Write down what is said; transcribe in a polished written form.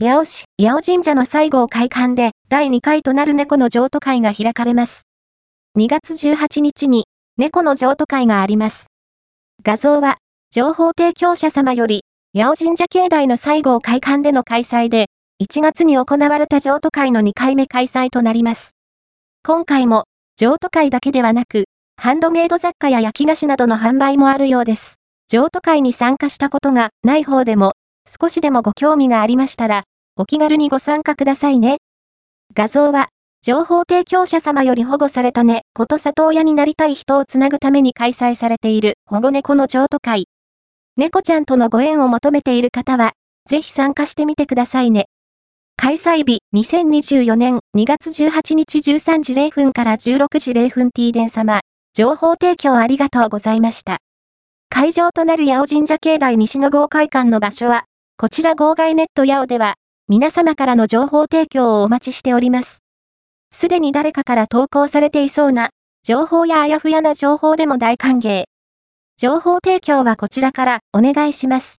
八尾市、八尾神社の西郷会館で、第2回となる猫の譲渡会が開かれます。2月18日に、猫の譲渡会があります。画像は、情報提供者様より、八尾神社境内の西郷会館での開催で、1月に行われた譲渡会の2回目開催となります。今回も、譲渡会だけではなく、ハンドメイド雑貨や焼き菓子などの販売もあるようです。譲渡会に参加したことがない方でも、少しでもご興味がありましたら、お気軽にご参加くださいね。画像は、情報提供者様より保護された猫と里親になりたい人をつなぐために開催されている保護猫の譲渡会。猫ちゃんとのご縁を求めている方は、ぜひ参加してみてくださいね。開催日、2024年2月18日13時0分から16時0分T殿様、情報提供ありがとうございました。会場となる八尾神社境内西の郷会館の場所は、こちら号外ネット八尾では、皆様からの情報提供をお待ちしております。すでに誰かから投稿されていそうな、情報やあやふやな情報でも大歓迎。情報提供はこちらからお願いします。